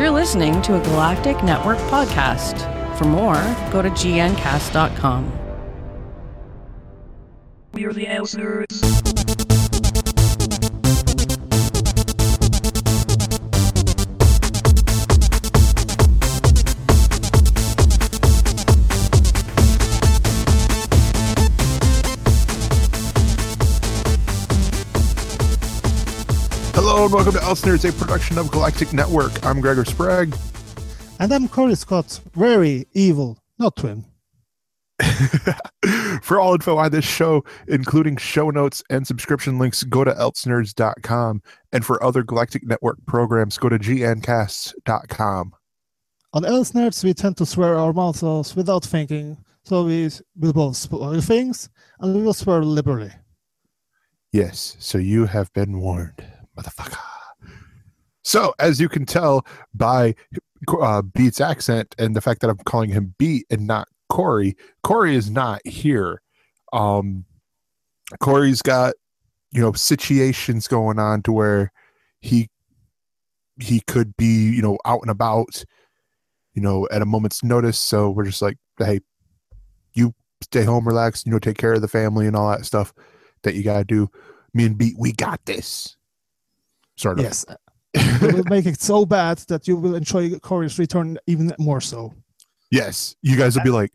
You're listening to a Galactic Network podcast. For more, go to gncast.com. We're the ElseNerds. Hello and welcome to ElseNerds, a production of Galactic Network. I'm Gregor Sprague. And I'm Corey Scott, very evil, not twin. For all info on this show, including show notes and subscription links, go to ElseNerds.com. And for other Galactic Network programs, go to GNCasts.com. On ElseNerds, we tend to swear our mouths off without thinking, so we will both spoil things and we will swear liberally. Yes, so you have been warned. Motherfucker. So, as you can tell by Beat's accent and the fact that I'm calling him Beat and not Corey, Corey is not here. Corey's got, you know, situations going on to where he could be, you know, out and about, you know, at a moment's notice. So we're just like, hey, you stay home, relax, you know, take care of the family and all that stuff that you gotta do. Me and Beat, we got this. Sort of. Yes. It will make it so bad that you will enjoy Corey's return even more so. Yes. You guys will be like,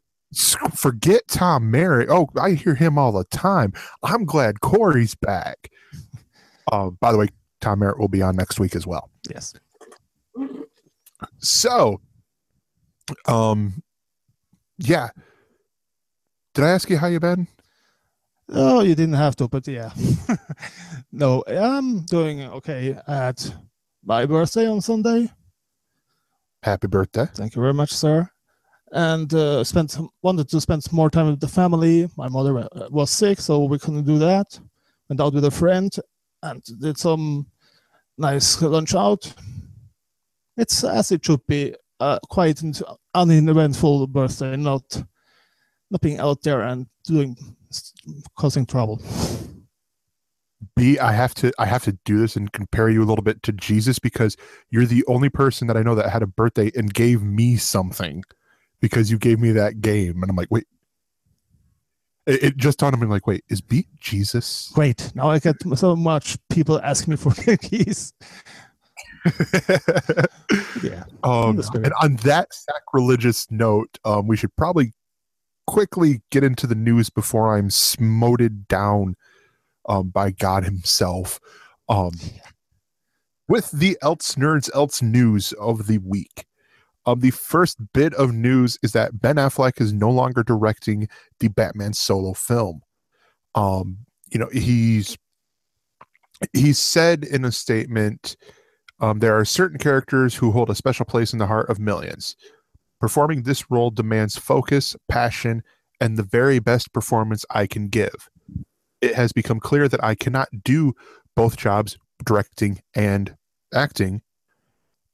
forget Tom Merritt. Oh, I hear him all the time. I'm glad Corey's back. By the way, Tom Merritt will be on next week as well. Yes. So, yeah. Did I ask you how you been? Oh, you didn't have to, but yeah. No, I'm doing okay at my birthday on Sunday. Happy birthday. Thank you very much, sir. And wanted to spend more time with the family. My mother was sick, so we couldn't do that. Went out with a friend and did some nice lunch out. It's as it should be, quite an uneventful birthday, not being out there and causing trouble. B, I have to do this and compare you a little bit to Jesus, because you're the only person that I know that had a birthday and gave me something, because you gave me that game, and I'm like, wait. It just dawned on me, like, wait, is B Jesus? Great, now I get so much people asking me for their keys. Yeah. And on that sacrilegious note, we should probably quickly get into the news before I'm smoted down by God himself, with the ElseNerds Else News of the week. The first bit of news is that Ben Affleck is no longer directing the Batman solo film. You know, he said in a statement, there are certain characters who hold a special place in the heart of millions. Performing this role demands focus, passion, and the very best performance I can give. It has become clear that I cannot do both jobs, directing and acting,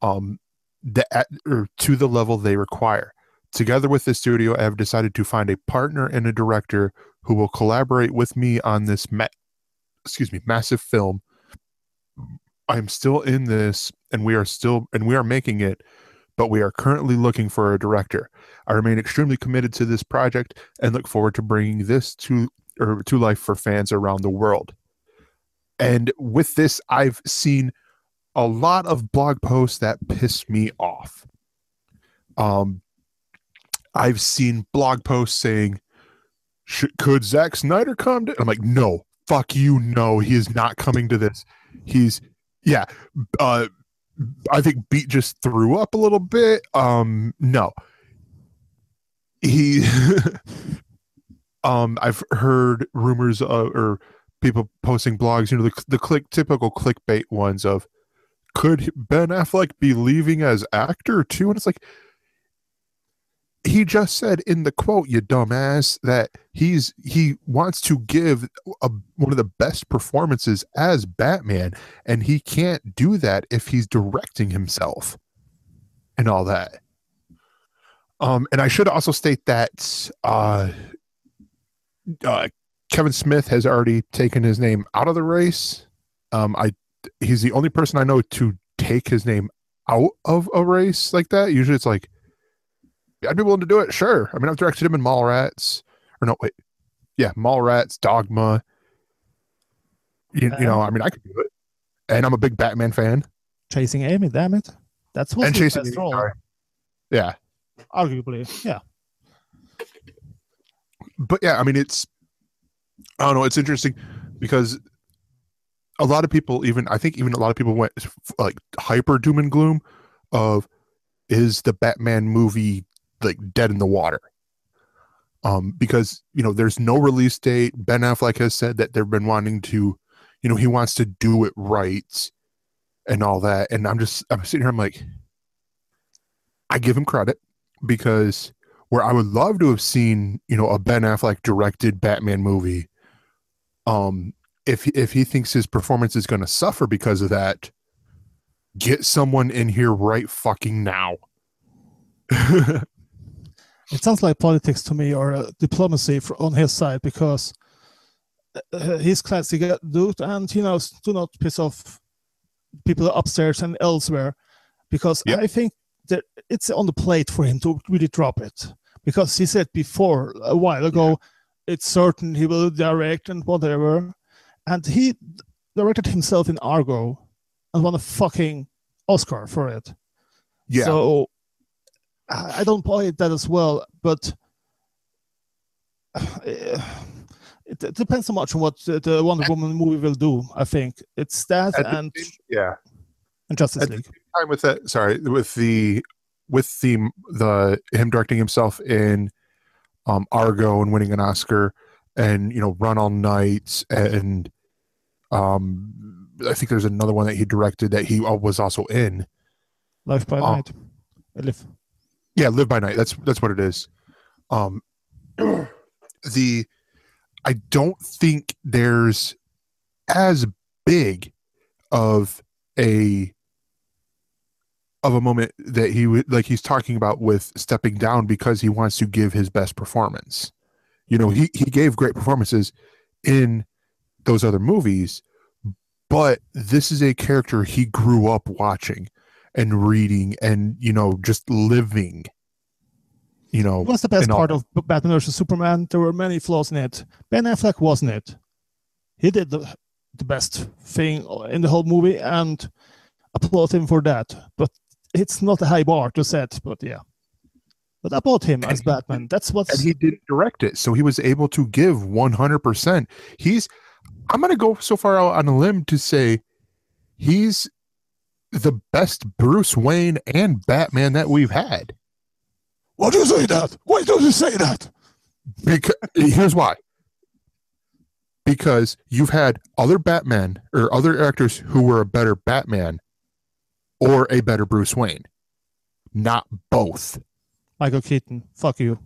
to the level they require. Together with the studio, I have decided to find a partner and a director who will collaborate with me on this massive film. I am still in this, and we are making it, but we are currently looking for a director. I remain extremely committed to this project and look forward to bringing this to life for fans around the world. And with this, I've seen a lot of blog posts that piss me off. I've seen blog posts saying, could Zack Snyder come to? I'm like, no, fuck you, no, he is not coming to this. I think Beat just threw up a little bit. No. He... I've heard rumors or people posting blogs, you know, the typical clickbait ones of, could Ben Affleck be leaving as actor too? And it's like, he just said in the quote, you dumbass, that he wants to give one of the best performances as Batman, and he can't do that if he's directing himself and all that. And I should also state that Kevin Smith has already taken his name out of the race. He's the only person I know to take his name out of a race like that. Usually it's like, I'd be willing to do it. Sure. I mean, I've directed him in Mallrats. Or no, wait. Yeah, Mallrats, Dogma. You know, I mean, I could do it. And I'm a big Batman fan. Chasing Amy, damn it. That's what's his best role. Sorry. Yeah. Arguably, yeah. But yeah, I mean, it's, I don't know, it's interesting because a lot of people even, I think even a lot of people went like hyper doom and gloom of, is the Batman movie like dead in the water? Because, you know, there's no release date. Ben Affleck has said that they've been wanting to, you know, he wants to do it right and all that. And I'm sitting here, I'm like, I give him credit because where I would love to have seen, you know, a Ben Affleck directed Batman movie, if he thinks his performance is going to suffer because of that, get someone in here right fucking now. It sounds like politics to me, or diplomacy on his side, because he's classic dude, and you know, do not piss off people upstairs and elsewhere, because I think that it's on the plate for him to really drop it. Because he said before, a while ago, it's certain he will direct and whatever. And he directed himself in Argo and won a fucking Oscar for it. Yeah. So I don't buy that as well, but it depends so much on what the Wonder Woman movie will do, I think. It's that and Justice League. Time with that, sorry, with the him directing himself in Argo and winning an Oscar, and you know, Run All Night, and I think there's another one that he directed that he was also in. Live by Night. Live by Night. That's what it is. I don't think there's as big of a moment that he would like he's talking about with stepping down because he wants to give his best performance. You know, he gave great performances in those other movies, but this is a character he grew up watching and reading and, you know, just living, you know. What's the best part of Batman versus Superman? There were many flaws in it. Ben Affleck wasn't it. He did the best thing in the whole movie, and applaud him for that. But it's not a high bar to set, but yeah. But I bought him as Batman. That's what. And he didn't direct it, so he was able to give 100%. I'm going to go so far out on a limb to say he's the best Bruce Wayne and Batman that we've had. Why do you say that? Why don't you say that? Because here's why. Because you've had other Batman or other actors who were a better Batman or a better Bruce Wayne. Not both. Michael Keaton, fuck you.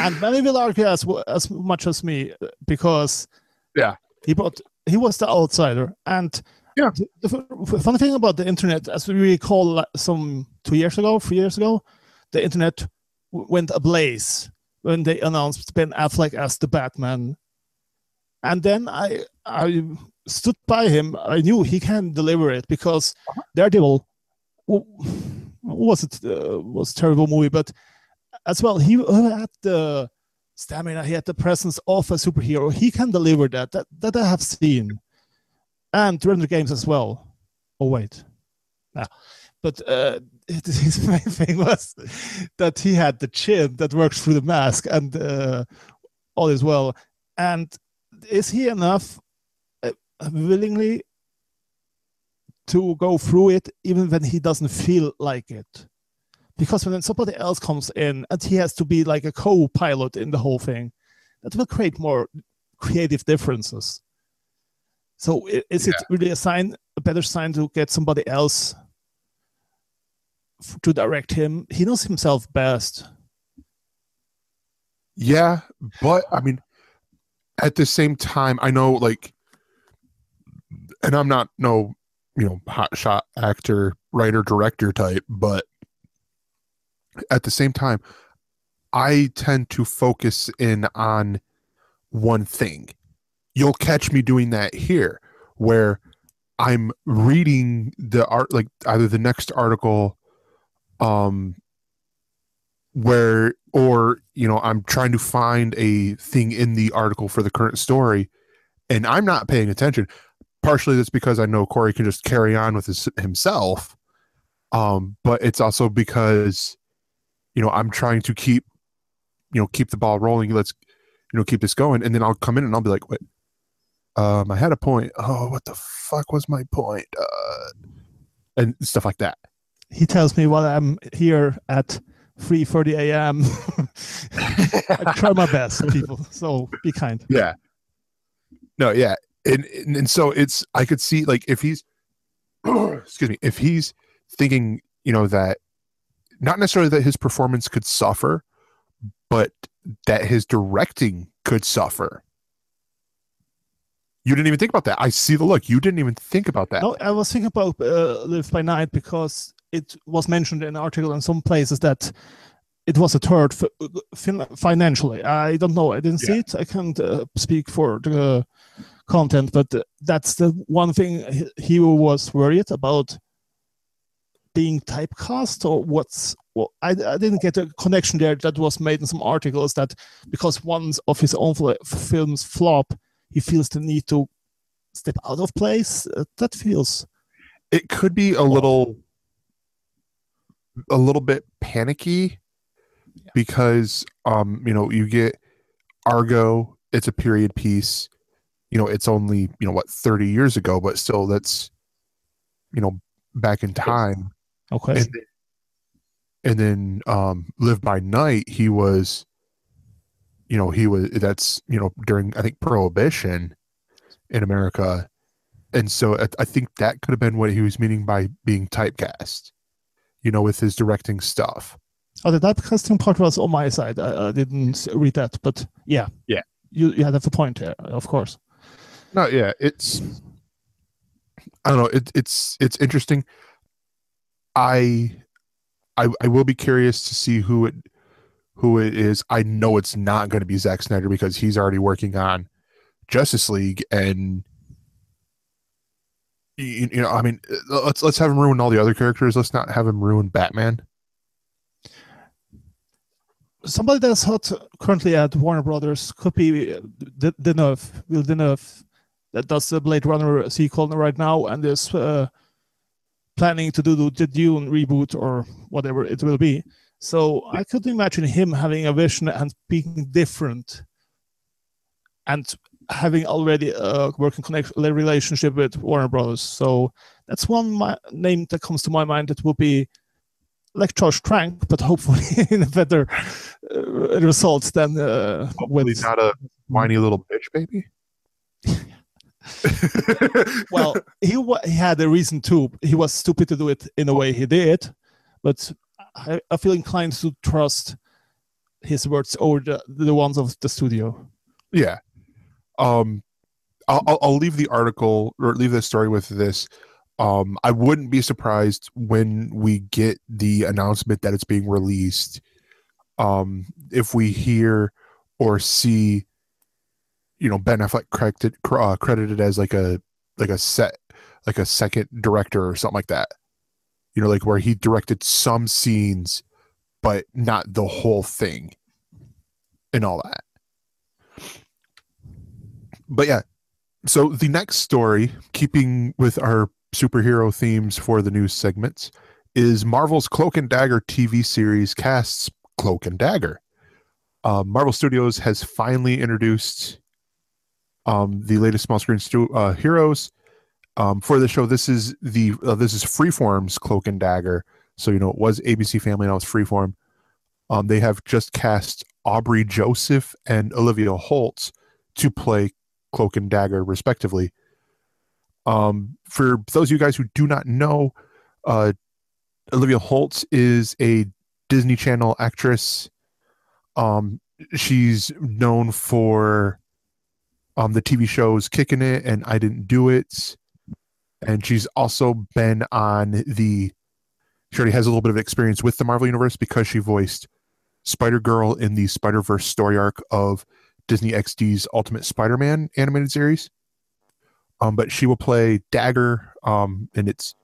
And many will argue as much as me, because he was the outsider. And the funny thing about the internet, as we recall some 3 years ago, the internet went ablaze when they announced Ben Affleck as the Batman. And then I stood by him. I knew he can deliver it, because Daredevil was a terrible movie, but as well, he had the stamina, he had the presence of a superhero. He can deliver that I have seen. And Render Games as well. Oh, wait. Nah. But his main thing was that he had the chin that works through the mask, and all is well. And is he enough willingly to go through it even when he doesn't feel like it? Because when somebody else comes in and he has to be like a co-pilot in the whole thing, that will create more creative differences. So is it really a better sign to get somebody else to direct him? He knows himself best. Yeah, but I mean, at the same time, I know, like, and I'm not hotshot actor, writer, director type, but at the same time, I tend to focus in on one thing. You'll catch me doing that here, where I'm reading the art, like either the next article, where, or, you know, I'm trying to find a thing in the article for the current story, and I'm not paying attention. Partially that's because I know Corey can just carry on with himself. But it's also because, you know, I'm trying to keep the ball rolling. Let's, you know, keep this going. And then I'll come in and I'll be like, wait, I had a point. Oh, what the fuck was my point? And stuff like that. He tells me while I'm here at 3:30 a.m. I try my best, people. So be kind. Yeah. No, yeah. And so it's, I could see, like, if he's, excuse me, if he's thinking, you know, that not necessarily that his performance could suffer, but that his directing could suffer. You didn't even think about that. I see the look. You didn't even think about that. No, I was thinking about Live by Night because it was mentioned in an article in some places that it was a third financially. I don't know. I didn't see it. I can't speak for the content, but that's the one thing he was worried about, being typecast or what's... Well, I didn't get a connection there that was made in some articles that because one of his own films flop, he feels the need to step out of place. That feels... It could be a little bit panicky because, you know, you get Argo, it's a period piece. You know, it's only, you know, what, 30 years ago, but still that's, you know, back in time. Okay. And then Live by Night, he was... You know, that's, you know, during, I think, Prohibition in America. And so I think that could have been what he was meaning by being typecast, you know, with his directing stuff. Oh, the typecasting part was on my side. I didn't read that, but yeah. Yeah. You had a point there, of course. No, yeah. It's, I don't know. It's interesting. I will be curious to see who it is. I know it's not going to be Zack Snyder because he's already working on Justice League, and you know, I mean, let's have him ruin all the other characters. Let's not have him ruin Batman. Somebody that's hot currently at Warner Brothers could be Villeneuve, that does the Blade Runner sequel right now, and is planning to do the Dune reboot or whatever it will be. So I could imagine him having a vision and being different, and having already a working relationship with Warner Brothers. So that's one name that comes to my mind. That will be like Josh Trank, but hopefully in a better result than hopefully with not a whiny little bitch baby. Well, he had a reason to. He was stupid to do it in the way he did, but I feel inclined to trust his words over the ones of the studio. Yeah. I'll leave the article, or leave the story with this. I wouldn't be surprised when we get the announcement that it's being released. If we hear or see, you know, Ben Affleck credited as like a second director or something like that. You know, like where he directed some scenes, but not the whole thing and all that. But yeah, so the next story, keeping with our superhero themes for the news segments, is Marvel's Cloak and Dagger TV series casts Cloak and Dagger. Marvel Studios has finally introduced the latest small screen heroes. For the show, this is Freeform's Cloak and Dagger. So, you know, it was ABC Family, now it's Freeform. They have just cast Aubrey Joseph and Olivia Holt to play Cloak and Dagger, respectively. For those of you guys who do not know, Olivia Holt is a Disney Channel actress. She's known for the TV shows Kickin' It and I Didn't Do It. And she's also been on she already has a little bit of experience with the Marvel Universe because she voiced Spider-Girl in the Spider-Verse story arc of Disney XD's Ultimate Spider-Man animated series. But she will play Dagger, and it's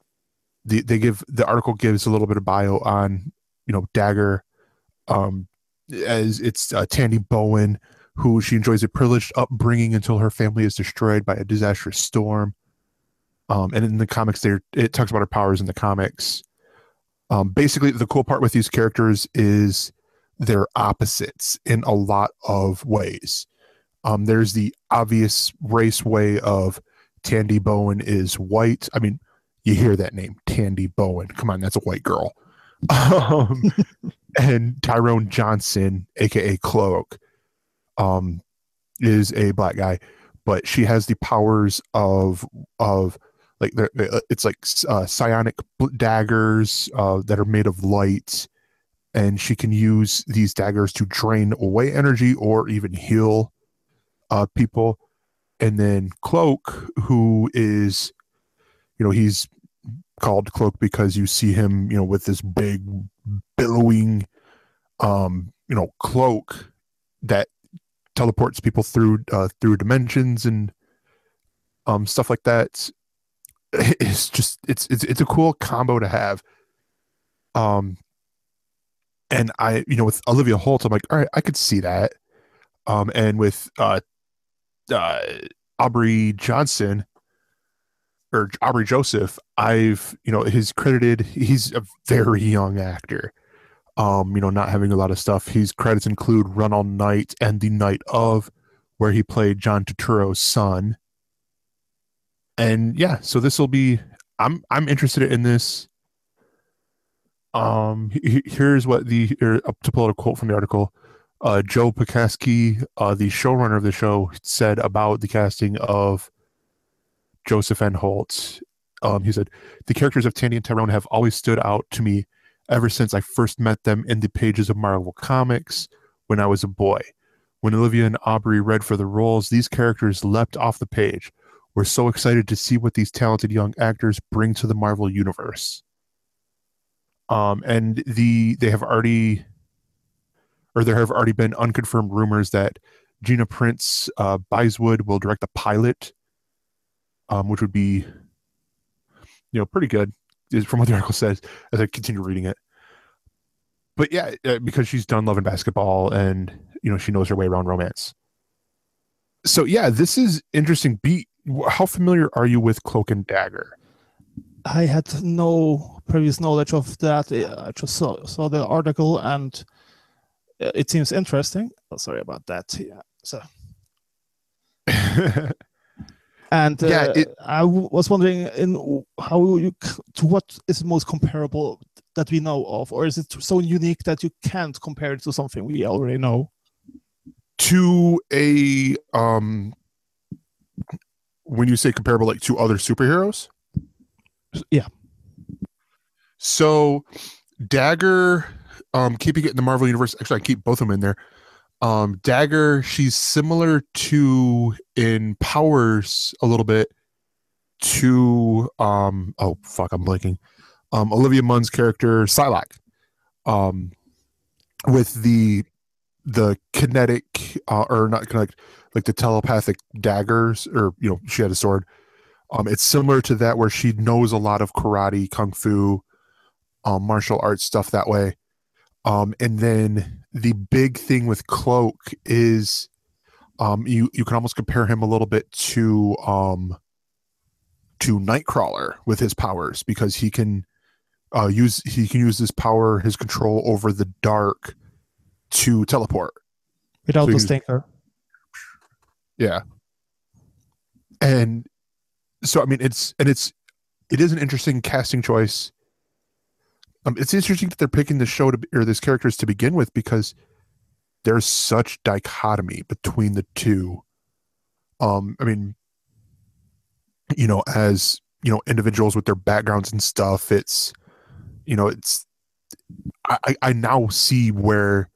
the article gives a little bit of bio on, you know, Dagger, as it's Tandy Bowen, who she enjoys a privileged upbringing until her family is destroyed by a disastrous storm. And in the comics, it talks about her powers in the comics. Basically, the cool part with these characters is they're opposites in a lot of ways. There's the obvious race way of Tandy Bowen is white. I mean, you hear that name, Tandy Bowen. Come on, that's a white girl. And Tyrone Johnson, a.k.a. Cloak, is a black guy. But she has the powers of like it's like psionic daggers that are made of light, and she can use these daggers to drain away energy or even heal people. And then Cloak, who is, you know, he's called Cloak because you see him, you know, with this big billowing, you know, cloak that teleports people through dimensions and stuff like that. It's just it's a cool combo to have. And I, you know, with Olivia Holt, I'm like, all right, I could see that. And with Aubrey Joseph, I've, you know, he's a very young actor. You know, not having a lot of stuff. His credits include Run All Night and The Night Of, where he played John Turturro's son. And yeah, so this will be, I'm interested in this. Here's what to pull out a quote from the article. Joe Pekarsky, the showrunner of the show, said about the casting of Joseph and Holt. He said, "The characters of Tandy and Tyrone have always stood out to me ever since I first met them in the pages of Marvel Comics when I was a boy. When Olivia and Aubrey read for the roles, these characters leapt off the page. We're so excited to see what these talented young actors bring to the Marvel Universe." And there have already been unconfirmed rumors that Gina Prince Bythewood will direct the pilot, which would be, you know, pretty good, is from what the article says as I continue reading it. But yeah, because she's done Love and Basketball, and, you know, she knows her way around romance. So yeah, this is interesting. Beat, how familiar are you with Cloak and Dagger? I had no previous knowledge of that. I just saw the article, and it seems interesting. Oh, sorry about that. Yeah. So. And I was wondering to what is the most comparable that we know of, or is it so unique that you can't compare it to something we already know? To a when you say comparable, like to other superheroes? Yeah. So Dagger, keeping it in the Marvel Universe, actually I keep both of them in there. Dagger, she's similar to, in powers a little bit, to I'm blanking, Olivia Munn's character Psylocke, with the kinetic or not kinetic, like the telepathic daggers, or, you know, she had a sword. It's similar to that, where she knows a lot of karate, kung fu, martial arts stuff that way. And then the big thing with Cloak is you can almost compare him a little bit to Nightcrawler with his powers, because he can use his power, his control over the dark, to teleport without the stinker. Yeah. And so, I mean, it is an interesting casting choice. It's interesting that they're picking the show or these characters to begin with, because there's such dichotomy between the two. I mean, you know, as, you know, individuals with their backgrounds and stuff, it's, you know, it's, I now see where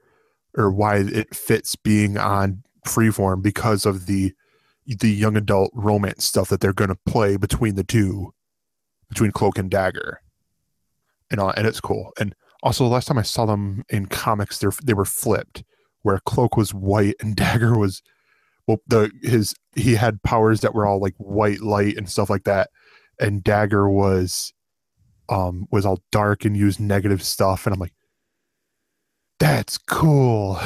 or why it fits being on Freeform, because of the young adult romance stuff that they're going to play between the two, between Cloak and Dagger. And it's cool. And also, the last time I saw them in comics, they were flipped, where Cloak was white and Dagger was well, he had powers that were all like white light and stuff like that, and Dagger was all dark and used negative stuff, and I'm like, that's cool.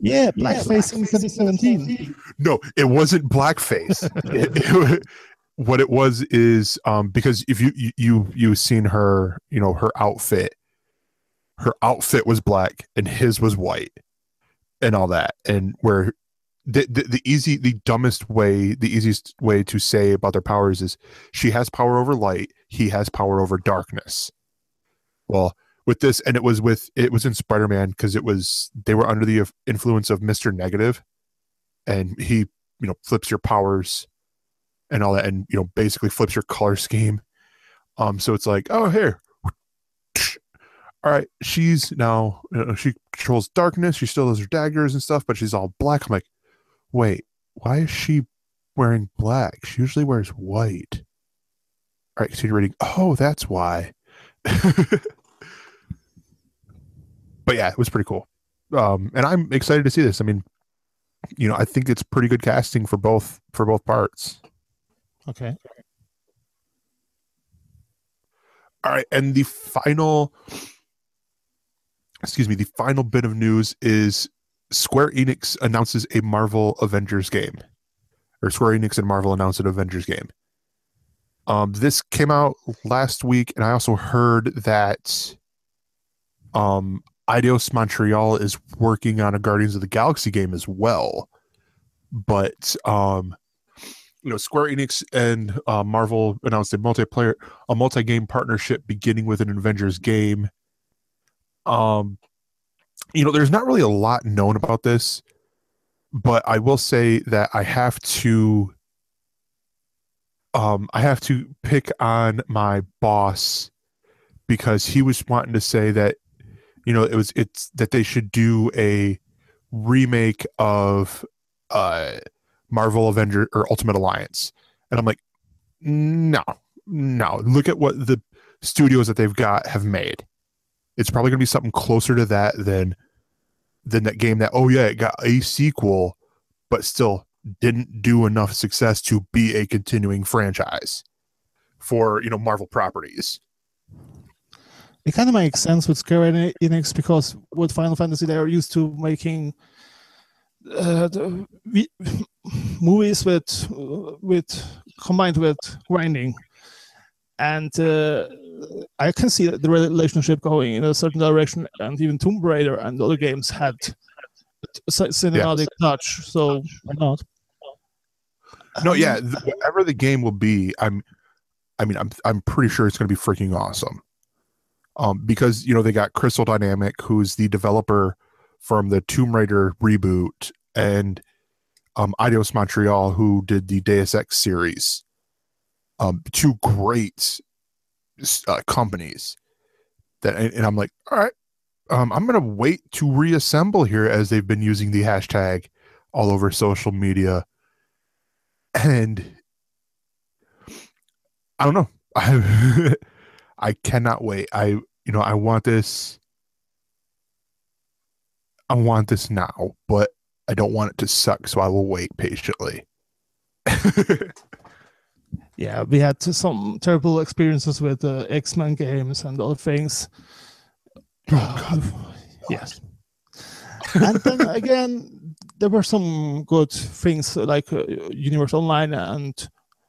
Yeah, blackface in 2017. No, it wasn't blackface. What it was is because if you've seen her, you know, her outfit was black and his was white and all that, and where the easiest way to say about their powers is she has power over light, he has power over darkness. Well, with this, and it was in Spider-Man because they were under the influence of Mr. Negative, and he, you know, flips your powers and all that, and, you know, basically flips your color scheme. So it's like, oh, here, all right, she's now, you know, she controls darkness, she still has her daggers and stuff, but she's all black. I'm like, wait, why is she wearing black? She usually wears white. All right, continue reading. Oh, that's why. But yeah, it was pretty cool. And I'm excited to see this. I mean, you know, I think it's pretty good casting for both parts. Okay. All right, and the final bit of news is Square Enix announces a Marvel Avengers game. Or Square Enix and Marvel announced an Avengers game. This came out last week, and I also heard that Eidos Montreal is working on a Guardians of the Galaxy game as well. But you know, Square Enix and Marvel announced a multi-game partnership beginning with an Avengers game. You know, there's not really a lot known about this, but I will say that I have to pick on my boss because he was wanting to say that, you know, it's that they should do a remake of Marvel Avengers or Ultimate Alliance, and I'm like, no, look at what the studios that they've got have made. It's probably gonna be something closer to that than that game that, oh yeah, it got a sequel but still didn't do enough success to be a continuing franchise for, you know, Marvel properties. It kind of makes sense with Square Enix because with Final Fantasy they are used to making movies with combined with grinding, and I can see the relationship going in a certain direction. And even Tomb Raider and other games had cinematic touch, so why not? No, yeah, whatever the game will be, I'm pretty sure it's going to be freaking awesome. Because, you know, they got Crystal Dynamics, who's the developer from the Tomb Raider reboot, and Eidos Montreal, who did the Deus Ex series. Two great companies. And I'm like, all right, I'm going to wait to reassemble here, as they've been using the hashtag all over social media. And I don't know. I cannot wait. I want this. I want this now, but I don't want it to suck, so I will wait patiently. Yeah, we had some terrible experiences with the X-Men games and other things. Oh, God. Yes. And then again, there were some good things like Universe Online and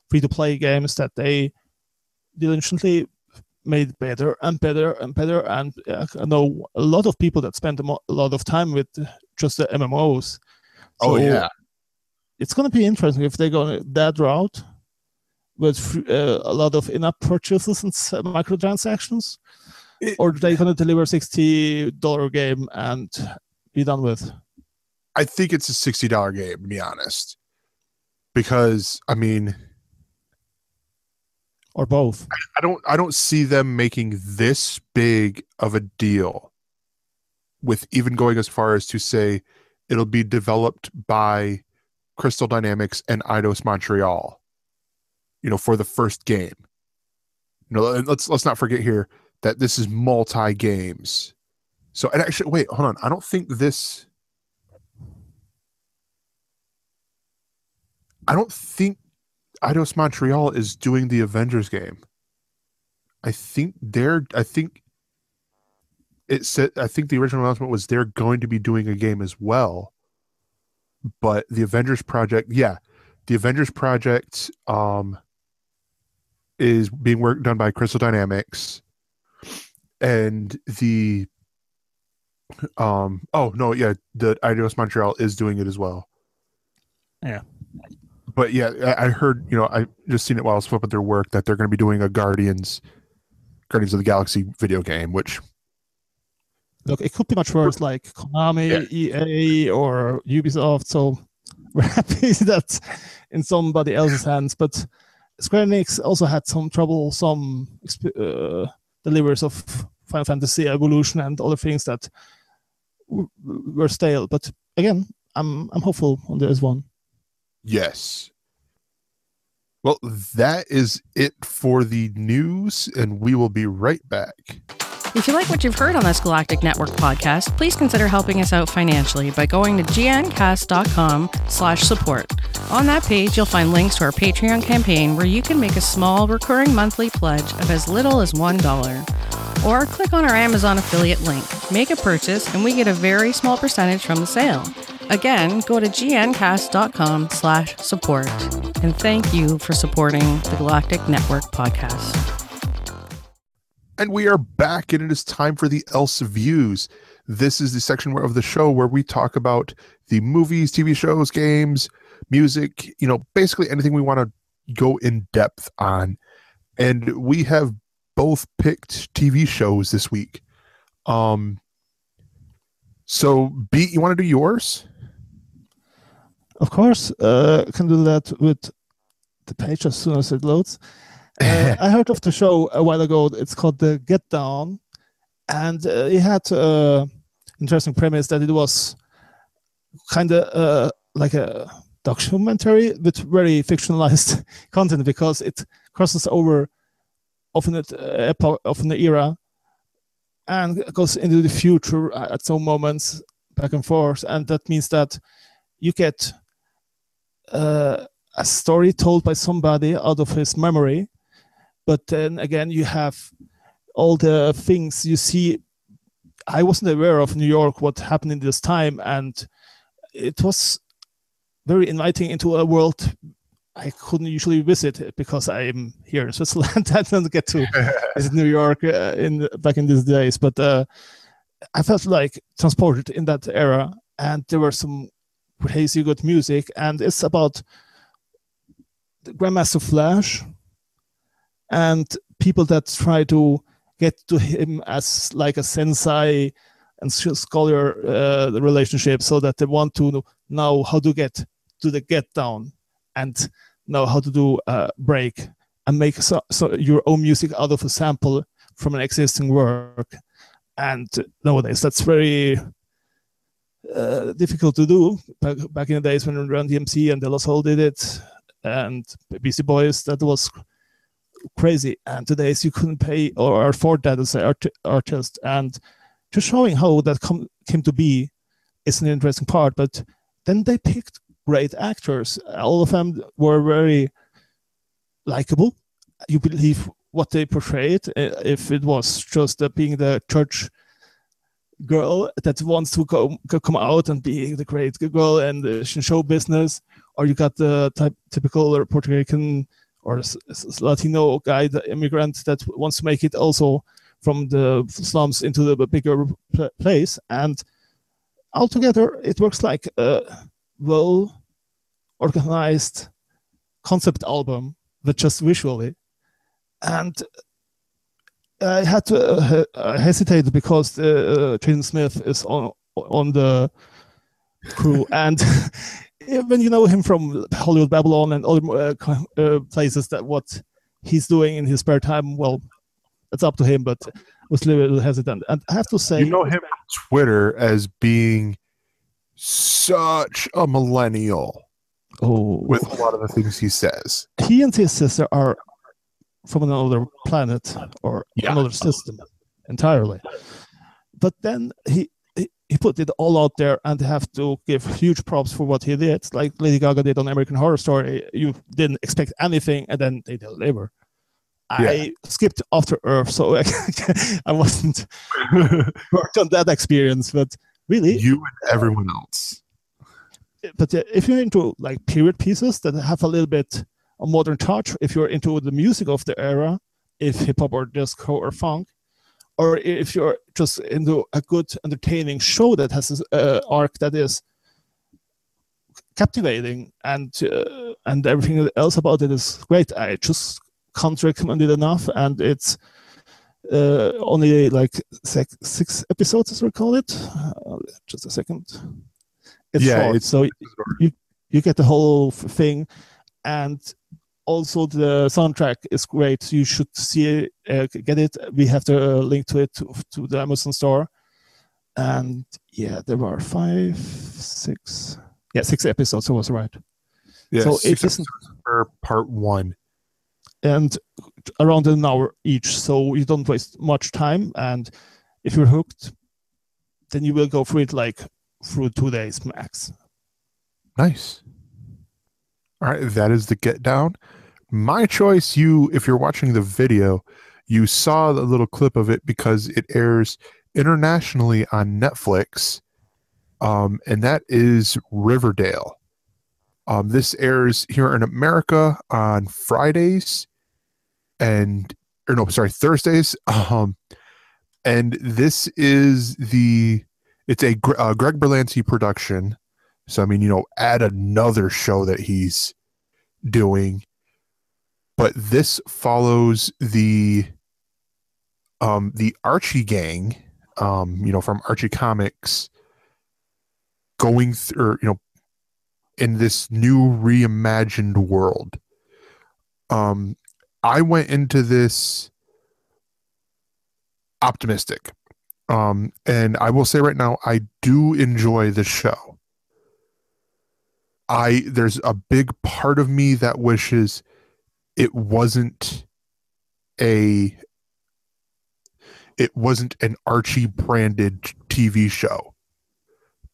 free-to-play games that they diligently made better and better and better. And I know a lot of people that spend a lot of time with just the MMOs. So oh, yeah. It's going to be interesting if they go that route with a lot of in-app purchases and microtransactions, or they're going to deliver a $60 game and be done with. I think it's a $60 game, to be honest, because, I mean, or both. I don't see them making this big of a deal with even going as far as to say it'll be developed by Crystal Dynamics and Eidos Montreal, you know, for the first game. You know, and let's not forget here that this is multi-games. So, and actually, wait, hold on. I don't think this... I don't think Eidos Montreal is doing the Avengers game. I think the original announcement was they're going to be doing a game as well. But the Avengers project, the Avengers project is being done by Crystal Dynamics, and the the Eidos Montreal is doing it as well. Yeah. But yeah, I heard, I just seen it while I was flipping through work that they're going to be doing a Guardians of the Galaxy video game, which... Look, it could be much worse, like Konami, EA, or Ubisoft, so we're happy that's in somebody else's hands. But Square Enix also had some trouble, deliveries of Final Fantasy Evolution and other things that were stale. But again, I'm hopeful on this one. Yes. Well, that is it for the news, and we will be right back. If you like what you've heard on this Galactic Network podcast, please consider helping us out financially by going to gncast.com/support. On that page, you'll find links to our Patreon campaign where you can make a small recurring monthly pledge of as little as $1. Or click on our Amazon affiliate link, make a purchase, and we get a very small percentage from the sale. Again, go to gncast.com/support. And thank you for supporting the Galactic Network podcast. And we are back, and it is time for the Else Views. This is the section of the show where we talk about the movies, TV shows, games, music, basically anything we want to go in depth on. And we have both picked TV shows this week. So, Beat, you want to do yours? Of course. I can do that with the page as soon as it loads. I heard of the show a while ago. It's called The Get Down, and it had an interesting premise that it was kind of like a documentary with very fictionalized content, because it crosses over often at epoch of an era and goes into the future at some moments, back and forth, and that means that you get a story told by somebody out of his memory. But then again, you have all the things you see. I wasn't aware of New York, what happened in this time. And it was very inviting into a world I couldn't usually visit because I'm here in Switzerland. I don't get to visit New York back in these days. But I felt like transported in that era. And there were some crazy good music. And it's about the Grandmaster Flash and people that try to get to him as like a sensei and scholar relationship, so that they want to know how to get to the get down and know how to do a break and make your own music out of a sample from an existing work. And nowadays that's very difficult to do. Back in the days when Run DMC and De La Soul did it and Beastie Boys, that was crazy, and today you couldn't pay or afford that as an artist. And just showing how that came to be is an interesting part. But then they picked great actors. All of them were very likable. You believe what they portrayed. If it was just being the church girl that wants to come out and be the great girl and the show business, or you got the typical Puerto Rican or Latino guy, the immigrant that wants to make it also from the slums into the bigger place. And altogether, it works like a well-organized concept album, but just visually. And I had to hesitate because Jason Smith is on the crew. And when you know him from Hollywood Babylon and other places, that what he's doing in his spare time, well, it's up to him, but I was a little hesitant. And I have to say... You know him on Twitter as being such a millennial with a lot of the things he says. He and his sister are from another planet or another system entirely. But then he he put it all out there, and have to give huge props for what he did. Like Lady Gaga did on American Horror Story. You didn't expect anything, and then they deliver. Yeah. I skipped After Earth, so I wasn't worked on that experience. But really, you and everyone else. But if you're into like period pieces that have a little bit a modern touch, if you're into the music of the era, if hip hop or disco or funk, or if you're just into a good, entertaining show that has an arc that is captivating and everything else about it is great, I just can't recommend it enough. And it's only like six episodes, as we call it. Just a second. It's short, so you get the whole thing. And also the soundtrack is great. You should see get it. We have the link to it to the Amazon store. And yeah, there are six episodes. I was right. Yeah, so it isn't for part one. And around an hour each, so you don't waste much time. And if you're hooked, then you will go through it like through 2 days max. Nice. All right, that is The Get Down. My choice, if you're watching the video, you saw the little clip of it because it airs internationally on Netflix, and that is Riverdale. This airs here in America on Thursdays. And this is it's a Greg Berlanti production. So, I mean, add another show that he's doing. But this follows the Archie gang, from Archie Comics, going through, in this new reimagined world. I went into this optimistic. And I will say right now, I do enjoy the show. There's a big part of me that wishes it wasn't an Archie branded TV show,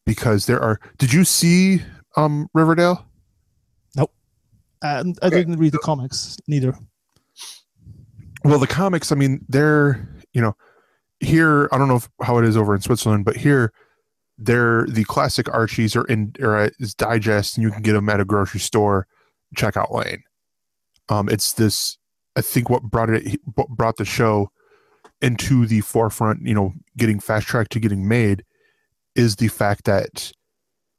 because there are. Did you see Riverdale? Nope, and I didn't read the comics neither. Well, the comics, I mean, they're here. I don't know how it is over in Switzerland, but here. The classic Archies are in is digest, and you can get them at a grocery store checkout lane. It's this, I think, what brought the show into the forefront. Getting fast tracked to getting made is the fact that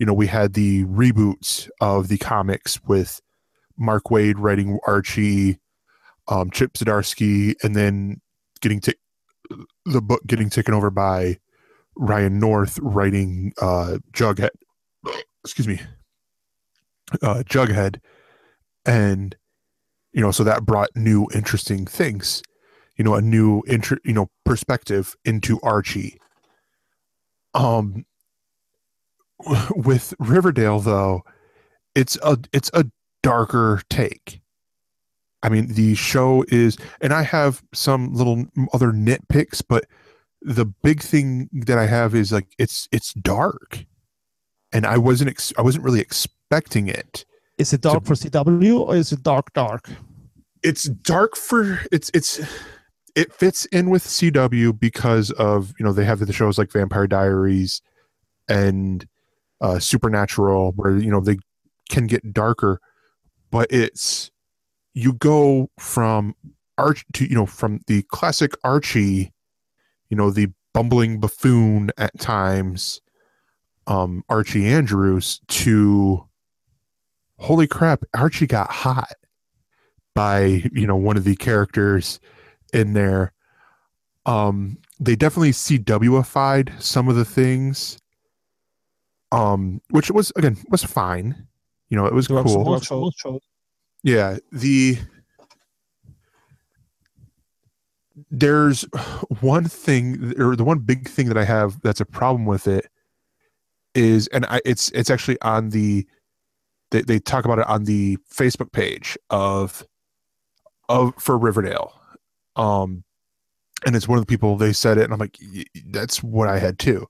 we had the reboots of the comics with Mark Waid writing Archie, Chip Zdarsky, and then the book getting taken over by Ryan North writing Jughead. Excuse me. Jughead. And so that brought new interesting things, a new perspective into Archie. With Riverdale, though, it's a darker take. I mean, the show is, and I have some little other nitpicks, but the big thing that I have is like it's dark, and I wasn't really expecting it. Is it dark for CW, or is it dark? It's dark for it fits in with CW because of they have the shows like Vampire Diaries and Supernatural where they can get darker, but it's you go from Arch to from the classic Archie. The bumbling buffoon at times, Archie Andrews, to holy crap, Archie got hot by, one of the characters in there. They definitely CW-ified some of the things, which was fine. It was cool. Yeah. There's one thing, or the one big thing that I have that's a problem with it is, and it's actually on they talk about it on the Facebook page for Riverdale, and it's one of the people, they said it, and I'm like, that's what I had too.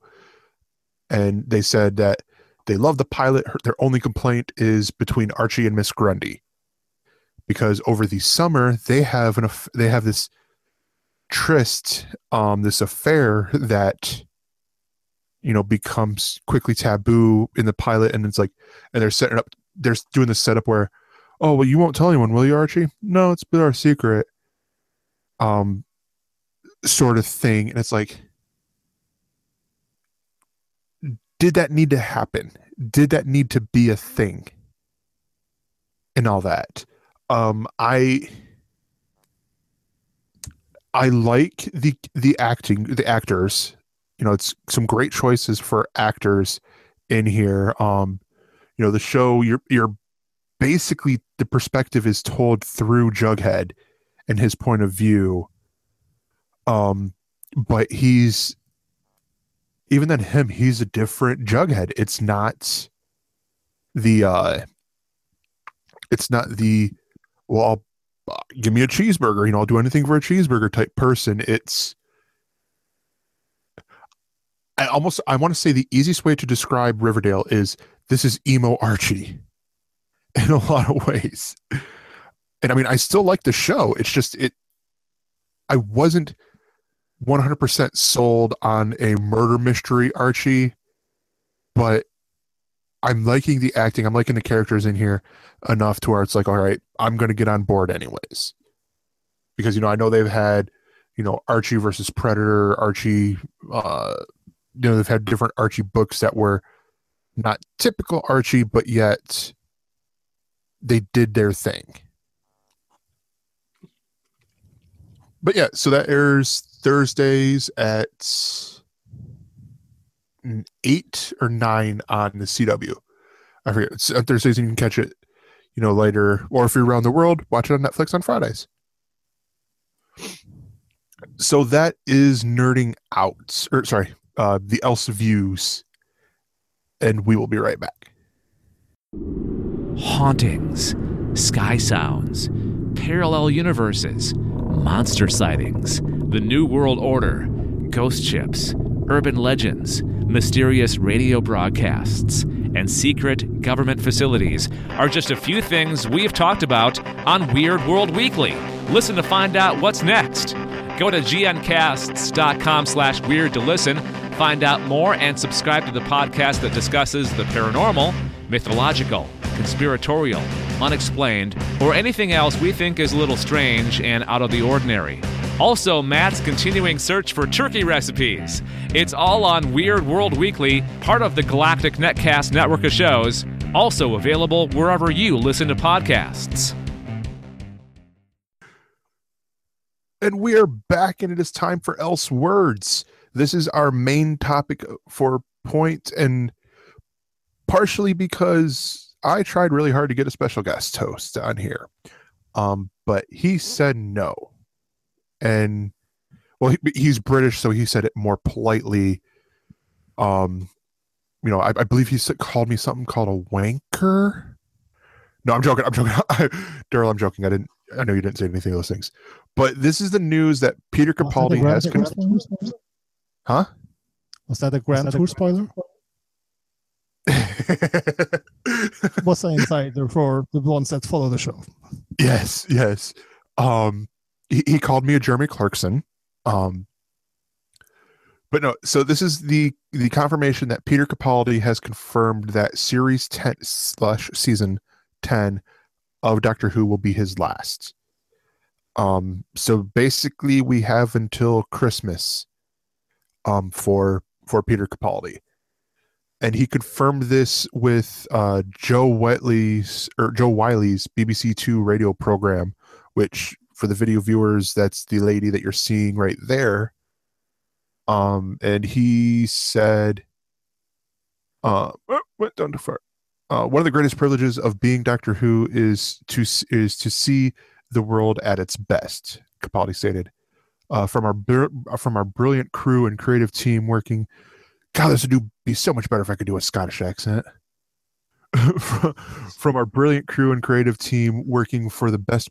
and they said that they love the pilot. Their only complaint is between Archie and Miss Grundy, because over the summer they have this tryst, this affair that, you know, becomes quickly taboo in the pilot. And it's like, and they're doing this setup where, oh, well, you won't tell anyone, will you, Archie? No, it's been our secret, sort of thing. And it's like, did that need to happen? Did that need to be a thing? And all that. I like the acting, the actors. You know, it's some great choices for actors in here. You know, the show, you're basically, the perspective is told through Jughead and his point of view. But he's a different Jughead. It's not the well, give me a cheeseburger, you know, I'll do anything for a cheeseburger type person. It's, I want to say the easiest way to describe Riverdale is this is emo Archie in a lot of ways. And I mean, I still like the show. It's just, I wasn't 100% sold on a murder mystery Archie, but I'm liking the acting. I'm liking the characters in here enough to where it's like, all right, I'm going to get on board anyways. Because, you know, I know they've had, you know, Archie versus Predator, Archie, you know, they've had different Archie books that were not typical Archie, but yet they did their thing. But yeah, so that airs Thursdays at 8 or 9 on the CW. I forget. It's on Thursdays, and you can catch it, you know, later. Or if you're around the world, watch it on Netflix on Fridays. So that is Nerding Out. Or sorry, the Else Views. And we will be right back. Hauntings, sky sounds, parallel universes, monster sightings, the New World Order, ghost ships, urban legends, mysterious radio broadcasts, and secret government facilities are just a few things we've talked about on Weird World Weekly. Listen to find out what's next. Go to gncasts.com/weird to listen, find out more, and subscribe to the podcast that discusses the paranormal, mythological, conspiratorial, unexplained, or anything else we think is a little strange and out of the ordinary. Also, Matt's continuing search for turkey recipes. It's all on Weird World Weekly, part of the Galactic Netcast network of shows, also available wherever you listen to podcasts. And we are back, and it is time for Else Words. This is our main topic for point, and partially because I tried really hard to get a special guest host on here, but he said no. And, well, he's British, so he said it more politely. You know, I believe he called me something called a wanker. No, I'm joking. Daryl, I'm joking. I know you didn't say anything of those things. But this is the news that Peter Capaldi has... Huh? Was that a Grand Tour spoiler? Was an insider for the ones that follow the show. Yes. He called me a Jeremy Clarkson. But no, so this is the confirmation that Peter Capaldi has confirmed that series 10/season 10 of Doctor Who will be his last. So basically we have until Christmas for Peter Capaldi. And he confirmed this with Joe Wiley's BBC Two radio program, which for the video viewers, that's the lady that you're seeing right there. And he said, went down too far. One of the greatest privileges of being Doctor Who is to see the world at its best, Capaldi stated. From our brilliant crew and creative team working. God, this would be so much better if I could do a Scottish accent. From our brilliant crew and creative team working for the best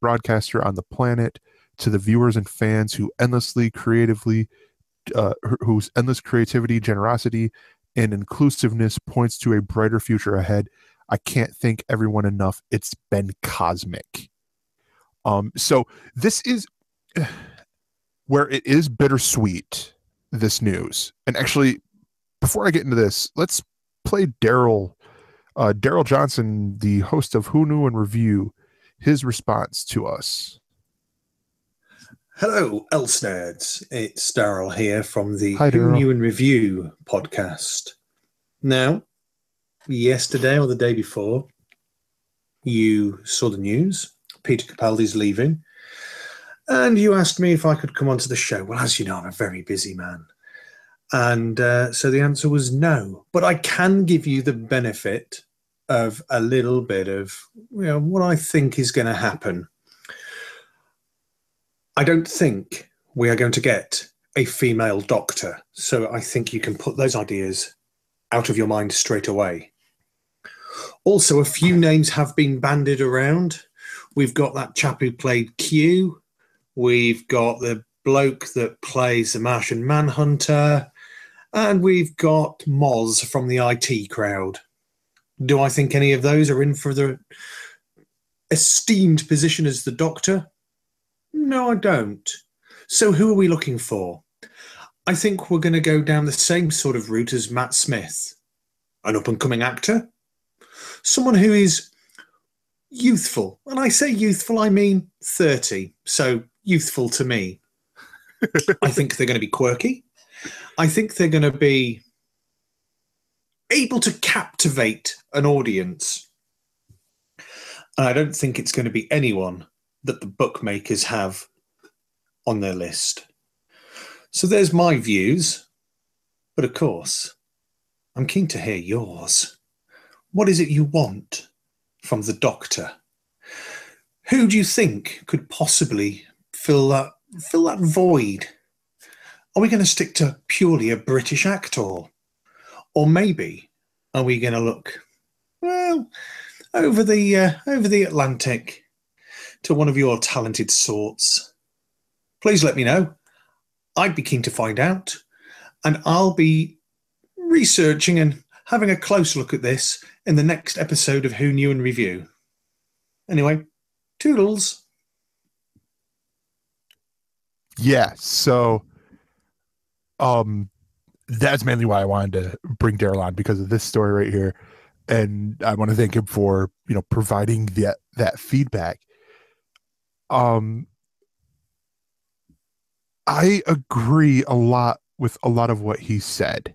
broadcaster on the planet, to the viewers and fans whose endless creativity, generosity, and inclusiveness points to a brighter future ahead. I can't thank everyone enough. It's been cosmic. So this is where it is bittersweet, this news. And actually, before I get into this, let's play Daryl Johnson, the host of Who Knew and Review, his response to us. Hello, ElseNerds. It's Daryl here from the Who Knew and Review podcast. Now, yesterday or the day before, you saw the news. Peter Capaldi's leaving. And you asked me if I could come onto the show. Well, as you know, I'm a very busy man. And so the answer was no. But I can give you the benefit of a little bit of, you know, what I think is going to happen. I don't think we are going to get a female doctor. So I think you can put those ideas out of your mind straight away. Also, a few names have been bandied around. We've got that chap who played Q. We've got the bloke that plays the Martian Manhunter. And we've got Moz from the IT crowd. Do I think any of those are in for the esteemed position as the doctor? No, I don't. So who are we looking for? I think we're going to go down the same sort of route as Matt Smith. An up-and-coming actor. Someone who is youthful. And I say youthful, I mean 30. So youthful to me. I think they're going to be quirky. I think they're going to be able to captivate an audience. And I don't think it's going to be anyone that the bookmakers have on their list. So there's my views, but of course, I'm keen to hear yours. What is it you want from the doctor? Who do you think could possibly fill that void? Are we going to stick to purely a British actor? Or maybe are we going to look, well, over the Atlantic to one of your talented sorts? Please let me know. I'd be keen to find out, and I'll be researching and having a close look at this in the next episode of Who Knew and Review. Anyway, toodles. Yeah, so that's mainly why I wanted to bring Daryl on, because of this story right here, and I want to thank him for, you know, providing that feedback. I agree a lot with a lot of what he said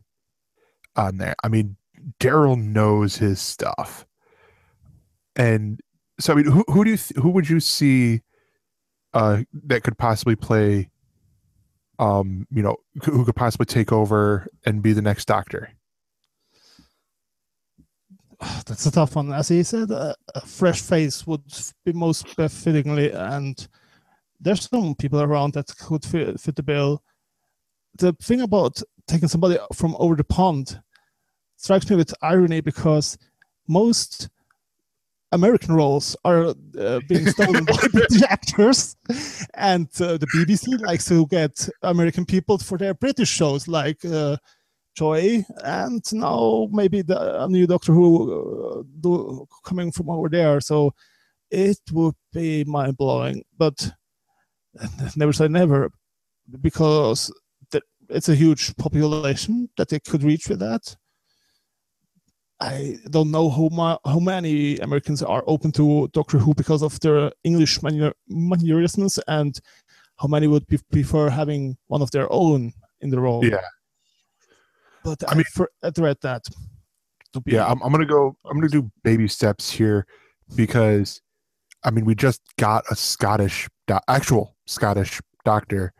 on there. I mean, Daryl knows his stuff. And so, I mean, who would you see that could possibly play, you know, who could possibly take over and be the next doctor? That's a tough one. As he said, a fresh face would be most befittingly, and there's some people around that could fit the bill. The thing about taking somebody from over the pond strikes me with irony, because most American roles are being stolen by British actors, and the BBC likes to get American people for their British shows, like Joy, and now maybe a new Doctor Who coming from over there. So it would be mind-blowing, but never say never, because it's a huge population that they could reach with that. I don't know how many Americans are open to Doctor Who because of their English mannerisms, and how many would prefer having one of their own in the role. Yeah. But I mean, I'd read that. Yeah, I'm gonna do baby steps here, because I mean, we just got a actual Scottish doctor,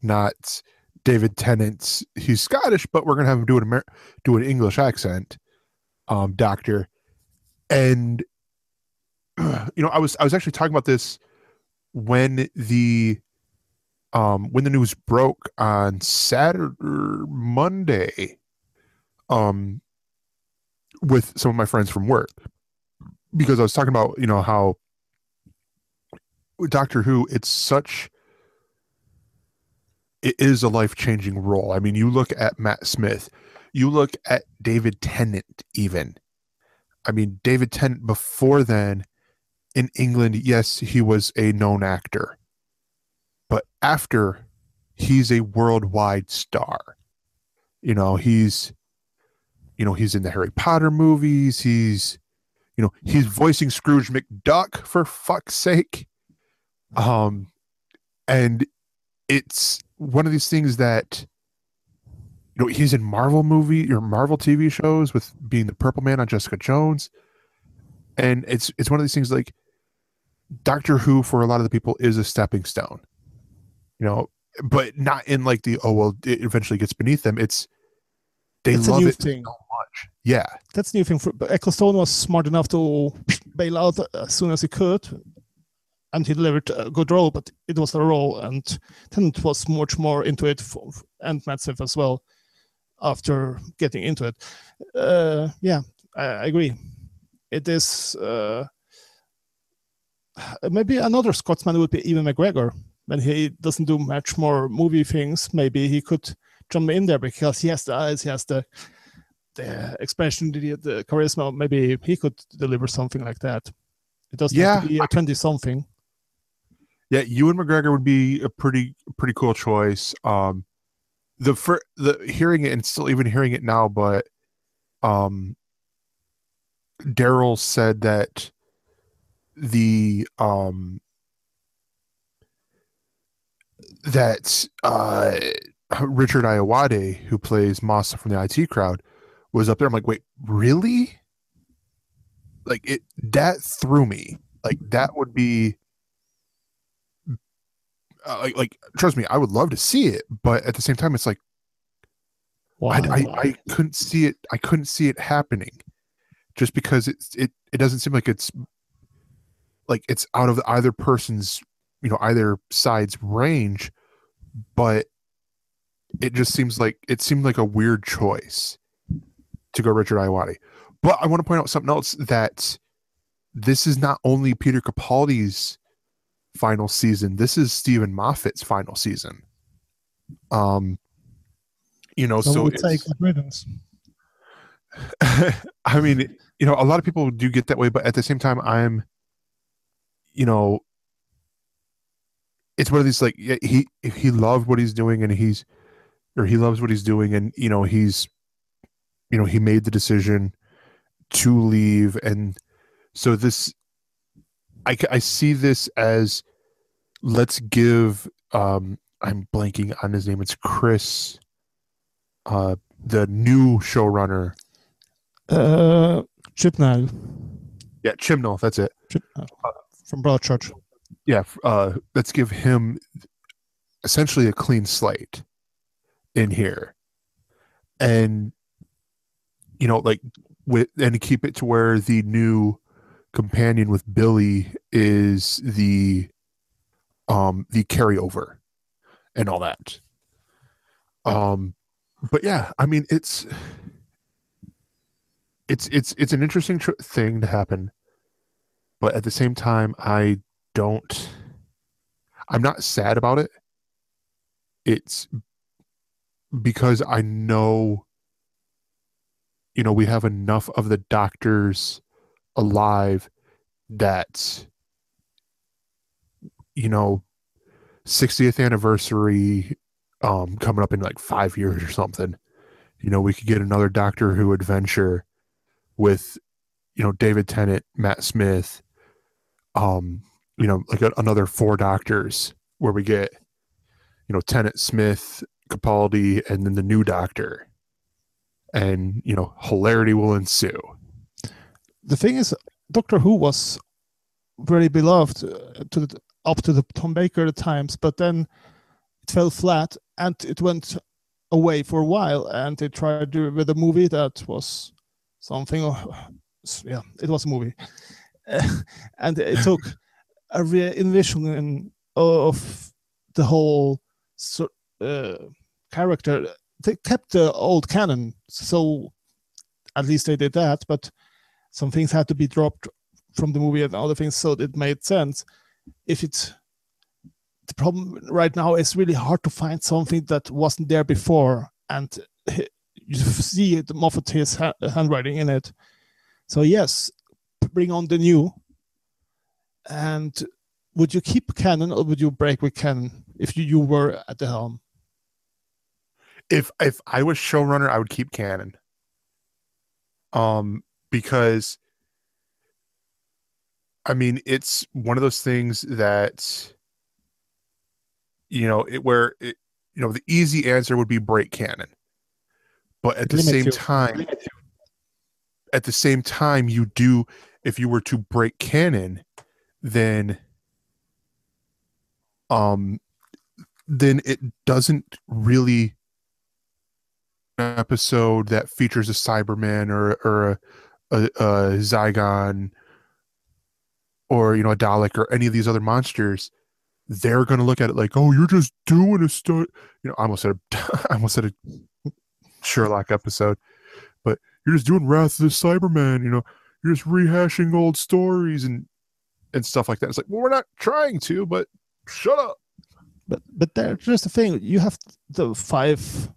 not David Tennant. He's Scottish, but we're gonna have him do an English accent, doctor. And you know, I was actually talking about this when the. When the news broke on Monday, with some of my friends from work, because I was talking about, you know, how Doctor Who, it is a life-changing role. I mean, you look at Matt Smith, You look at David Tennant even. I mean, David Tennant before then in England, yes, he was a known actor. But after, he's a worldwide star. You know, he's in the Harry Potter movies. He's voicing Scrooge McDuck, for fuck's sake. And it's one of these things that, you know, he's in Marvel movie or Marvel TV shows with being the Purple Man on Jessica Jones. And it's one of these things like Doctor Who for a lot of the people is a stepping stone, you know, but not in like the, oh, well, it eventually gets beneath them. It's love it thing. So much. Yeah. That's the new thing. But Ecclestone was smart enough to bail out as soon as he could. And he delivered a good role, but it was a role, and Tennant was much more into it, and Matt Smith as well, after getting into it. I agree. It is maybe another Scotsman would be Ewan McGregor. When he doesn't do much more movie things, maybe he could jump in there because he has the eyes, he has the expression, the charisma. Maybe he could deliver something like that. It doesn't have to be a 20-something. Yeah, Ewan McGregor would be a pretty cool choice. The hearing it and still even hearing it now, but Daryl said that that Richard Iowade, who plays Masa from the IT Crowd, was up there. I'm like, wait, really? Like it, that threw me. Like that would be like trust me, I would love to see it, but at the same time, it's like, wow. I couldn't see it. I couldn't see it happening, just because it doesn't seem like it's out of either person's, you know, either side's range, but it just seems like it seemed like a weird choice to go Richard Iowade. But I want to point out something else, that this is not only Peter Capaldi's final season. This is Stephen Moffat's final season. So it's like ribbons. I mean, you know, a lot of people do get that way, but at the same time, I'm, you know, it's one of these like he loved what he's doing, and he loves what he's doing, and you know he made the decision to leave, and so this I see this as, let's give I'm blanking on his name, it's Chris, the new showrunner, Chibnall. Yeah, Chibnall, that's it. Chibnall. From Broadchurch. Yeah, let's give him essentially a clean slate in here, and you know, like, with, and keep it to where the new companion with Billy is the carryover and all that. But yeah, I mean, it's an interesting thing to happen, but at the same time, I'm not sad about it. It's because I know, you know, we have enough of the Doctors alive that, you know, 60th anniversary coming up in like 5 years or something, you know, we could get another Doctor Who adventure with, you know, David Tennant, Matt Smith, you know, like another four Doctors where we get, you know, Tennant, Smith, Capaldi, and then the new Doctor. And, you know, hilarity will ensue. The thing is, Doctor Who was very beloved up to the Tom Baker times, but then it fell flat and it went away for a while. And they tried with a movie that was something. Yeah, it was a movie. And it took a re-envisioning of the whole character. They kept the old canon, so at least they did that, but some things had to be dropped from the movie and other things, so it made sense. The problem right now is really hard to find something that wasn't there before, and you see it, Moffat, his handwriting in it. So yes, bring on the new. And would you keep canon or would you break with canon if you were at the helm? If I was showrunner, I would keep canon. Because I mean, it's one of those things that, you know, the easy answer would be break canon, but at the same time, you do. If you were to break canon, then it doesn't really an episode that features a Cyberman or a Zygon or, you know, a Dalek or any of these other monsters. They're going to look at it like, oh, you're just doing a stunt. You know, I almost said a Sherlock episode, but you're just doing Wrath of the Cyberman. You know, you're just rehashing old stories and stuff like that. It's like, well, we're not trying to, but shut up. But that's just the thing. You have the 5-6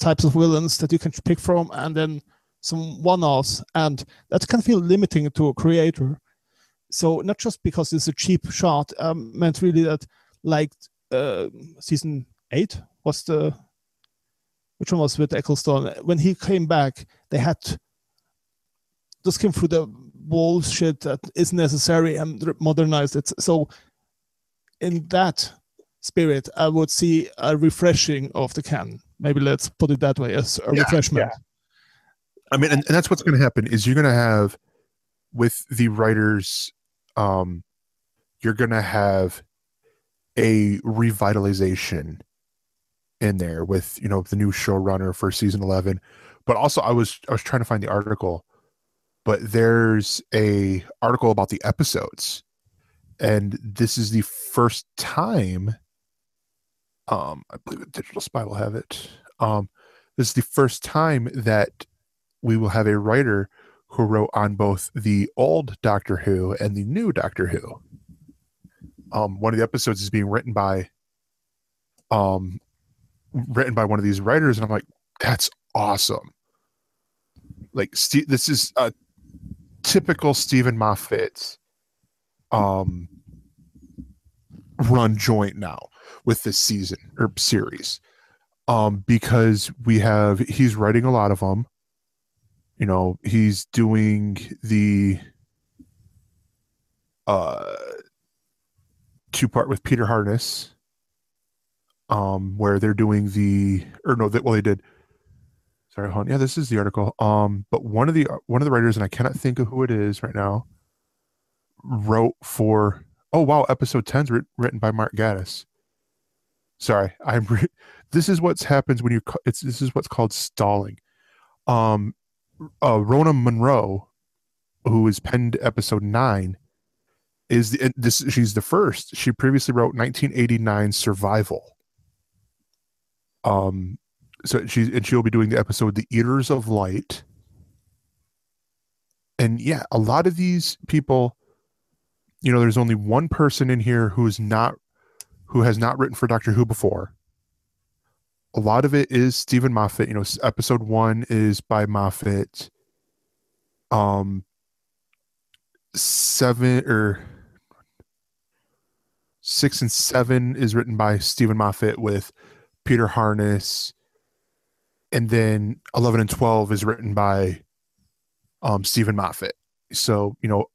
types of villains that you can pick from, and then some one-offs, and that can feel limiting to a creator. So not just because it's a cheap shot, meant really that, like, season 8 was which one was with Eccleston? When he came back, they had just came through the bullshit that is necessary and modernized it. So in that spirit, I would see a refreshing of the canon. Maybe let's put it that way, as a refreshment. Yeah. I mean, and that's what's going to happen is you're going to have, with the writers, you're going to have a revitalization in there with, you know, the new showrunner for season 11. But also, I was trying to find the article, but there's a article about the episodes, and this is the first time. I believe the Digital Spy will have it. This is the first time that we will have a writer who wrote on both the old Doctor Who and the new Doctor Who. One of the episodes is being written by one of these writers, and I'm like, that's awesome. Like, this is a typical Stephen Moffat's run joint now with this season or series, because he's writing a lot of them. You know, he's doing the two-part with Peter Harness, where they're doing this is the article. But one of the writers, and I cannot think of who it is right now, wrote for episode 10's written by Mark Gatiss. Sorry, this is what happens when this is what's called stalling. Rona Monroe, who is penned episode 9, she's the first. She previously wrote 1989 Survival. So she'll be doing the episode The Eaters of Light. And yeah, a lot of these people, you know, there's only one person in here who has not written for Doctor Who before. A lot of it is Stephen Moffat. You know, episode 1 is by Moffat. 6 and 7 is written by Stephen Moffat with Peter Harness, and then 11 and 12 is written by Stephen Moffat. So, you know,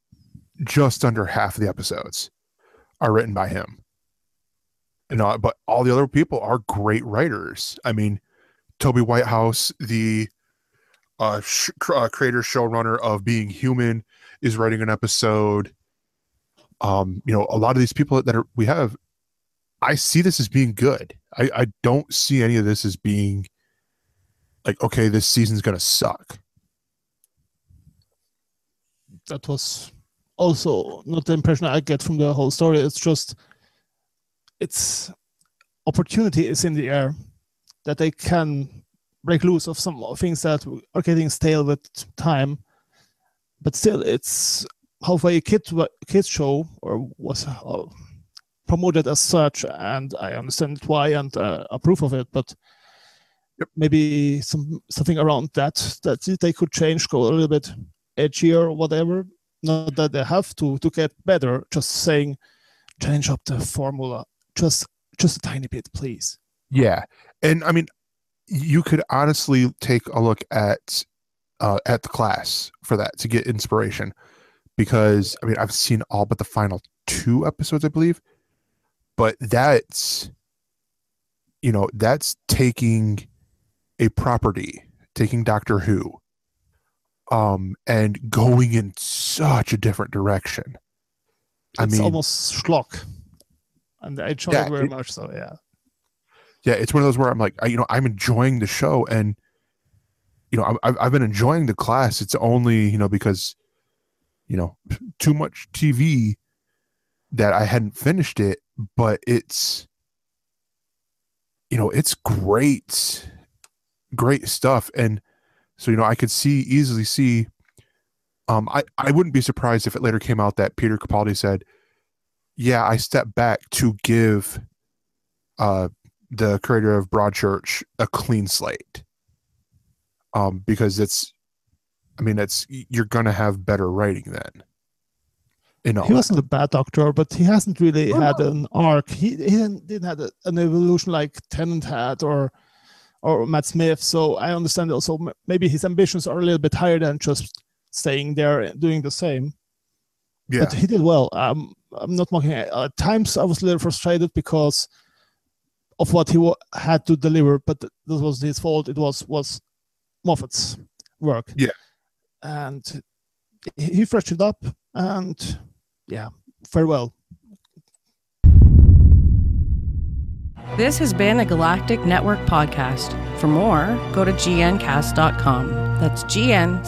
just under half of the episodes are written by him. But all the other people are great writers. I mean, Toby Whitehouse, the creator showrunner of Being Human, is writing an episode. You know, a lot of these people I see this as being good. I don't see any of this as being like, okay, this season's going to suck. That was also not the impression I get from the whole story. It's just... It's opportunity is in the air that they can break loose of some things that are getting stale with time, but still it's halfway a kids show, or was promoted as such, and I understand why and approve of it, but Yep. Maybe something around that they could change, go a little bit edgier or whatever. Not that they have to get better, just saying change up the formula just a tiny bit, please. Yeah. And I mean, you could honestly take a look at The Class for that to get inspiration, because I mean, I've seen all but the final 2 episodes, I believe, but that's taking a property, taking Doctor Who, and going in such a different direction. I mean, almost schlock, and I enjoy it very much. So yeah. Yeah, it's one of those where I'm like, I'm enjoying the show, and I've been enjoying The Class. It's only because too much TV that I hadn't finished it, but it's it's great stuff, and so I could easily see. I wouldn't be surprised if it later came out that Peter Capaldi said, "Yeah, I stepped back to give." The creator of Broadchurch a clean slate, because you're gonna have better writing then. He wasn't a bad doctor, but he hasn't really had an arc. He didn't have an evolution like Tennant had or Matt Smith. So I understand also maybe his ambitions are a little bit higher than just staying there and doing the same. Yeah, but he did well. I'm not mocking it. At times I was a little frustrated because of what he had to deliver, but this was his fault. It was Moffat's work. Yeah, and he freshed it up, and yeah, farewell. This has been a Galactic Network podcast. For more, go to gncast.com. That's gncast.com.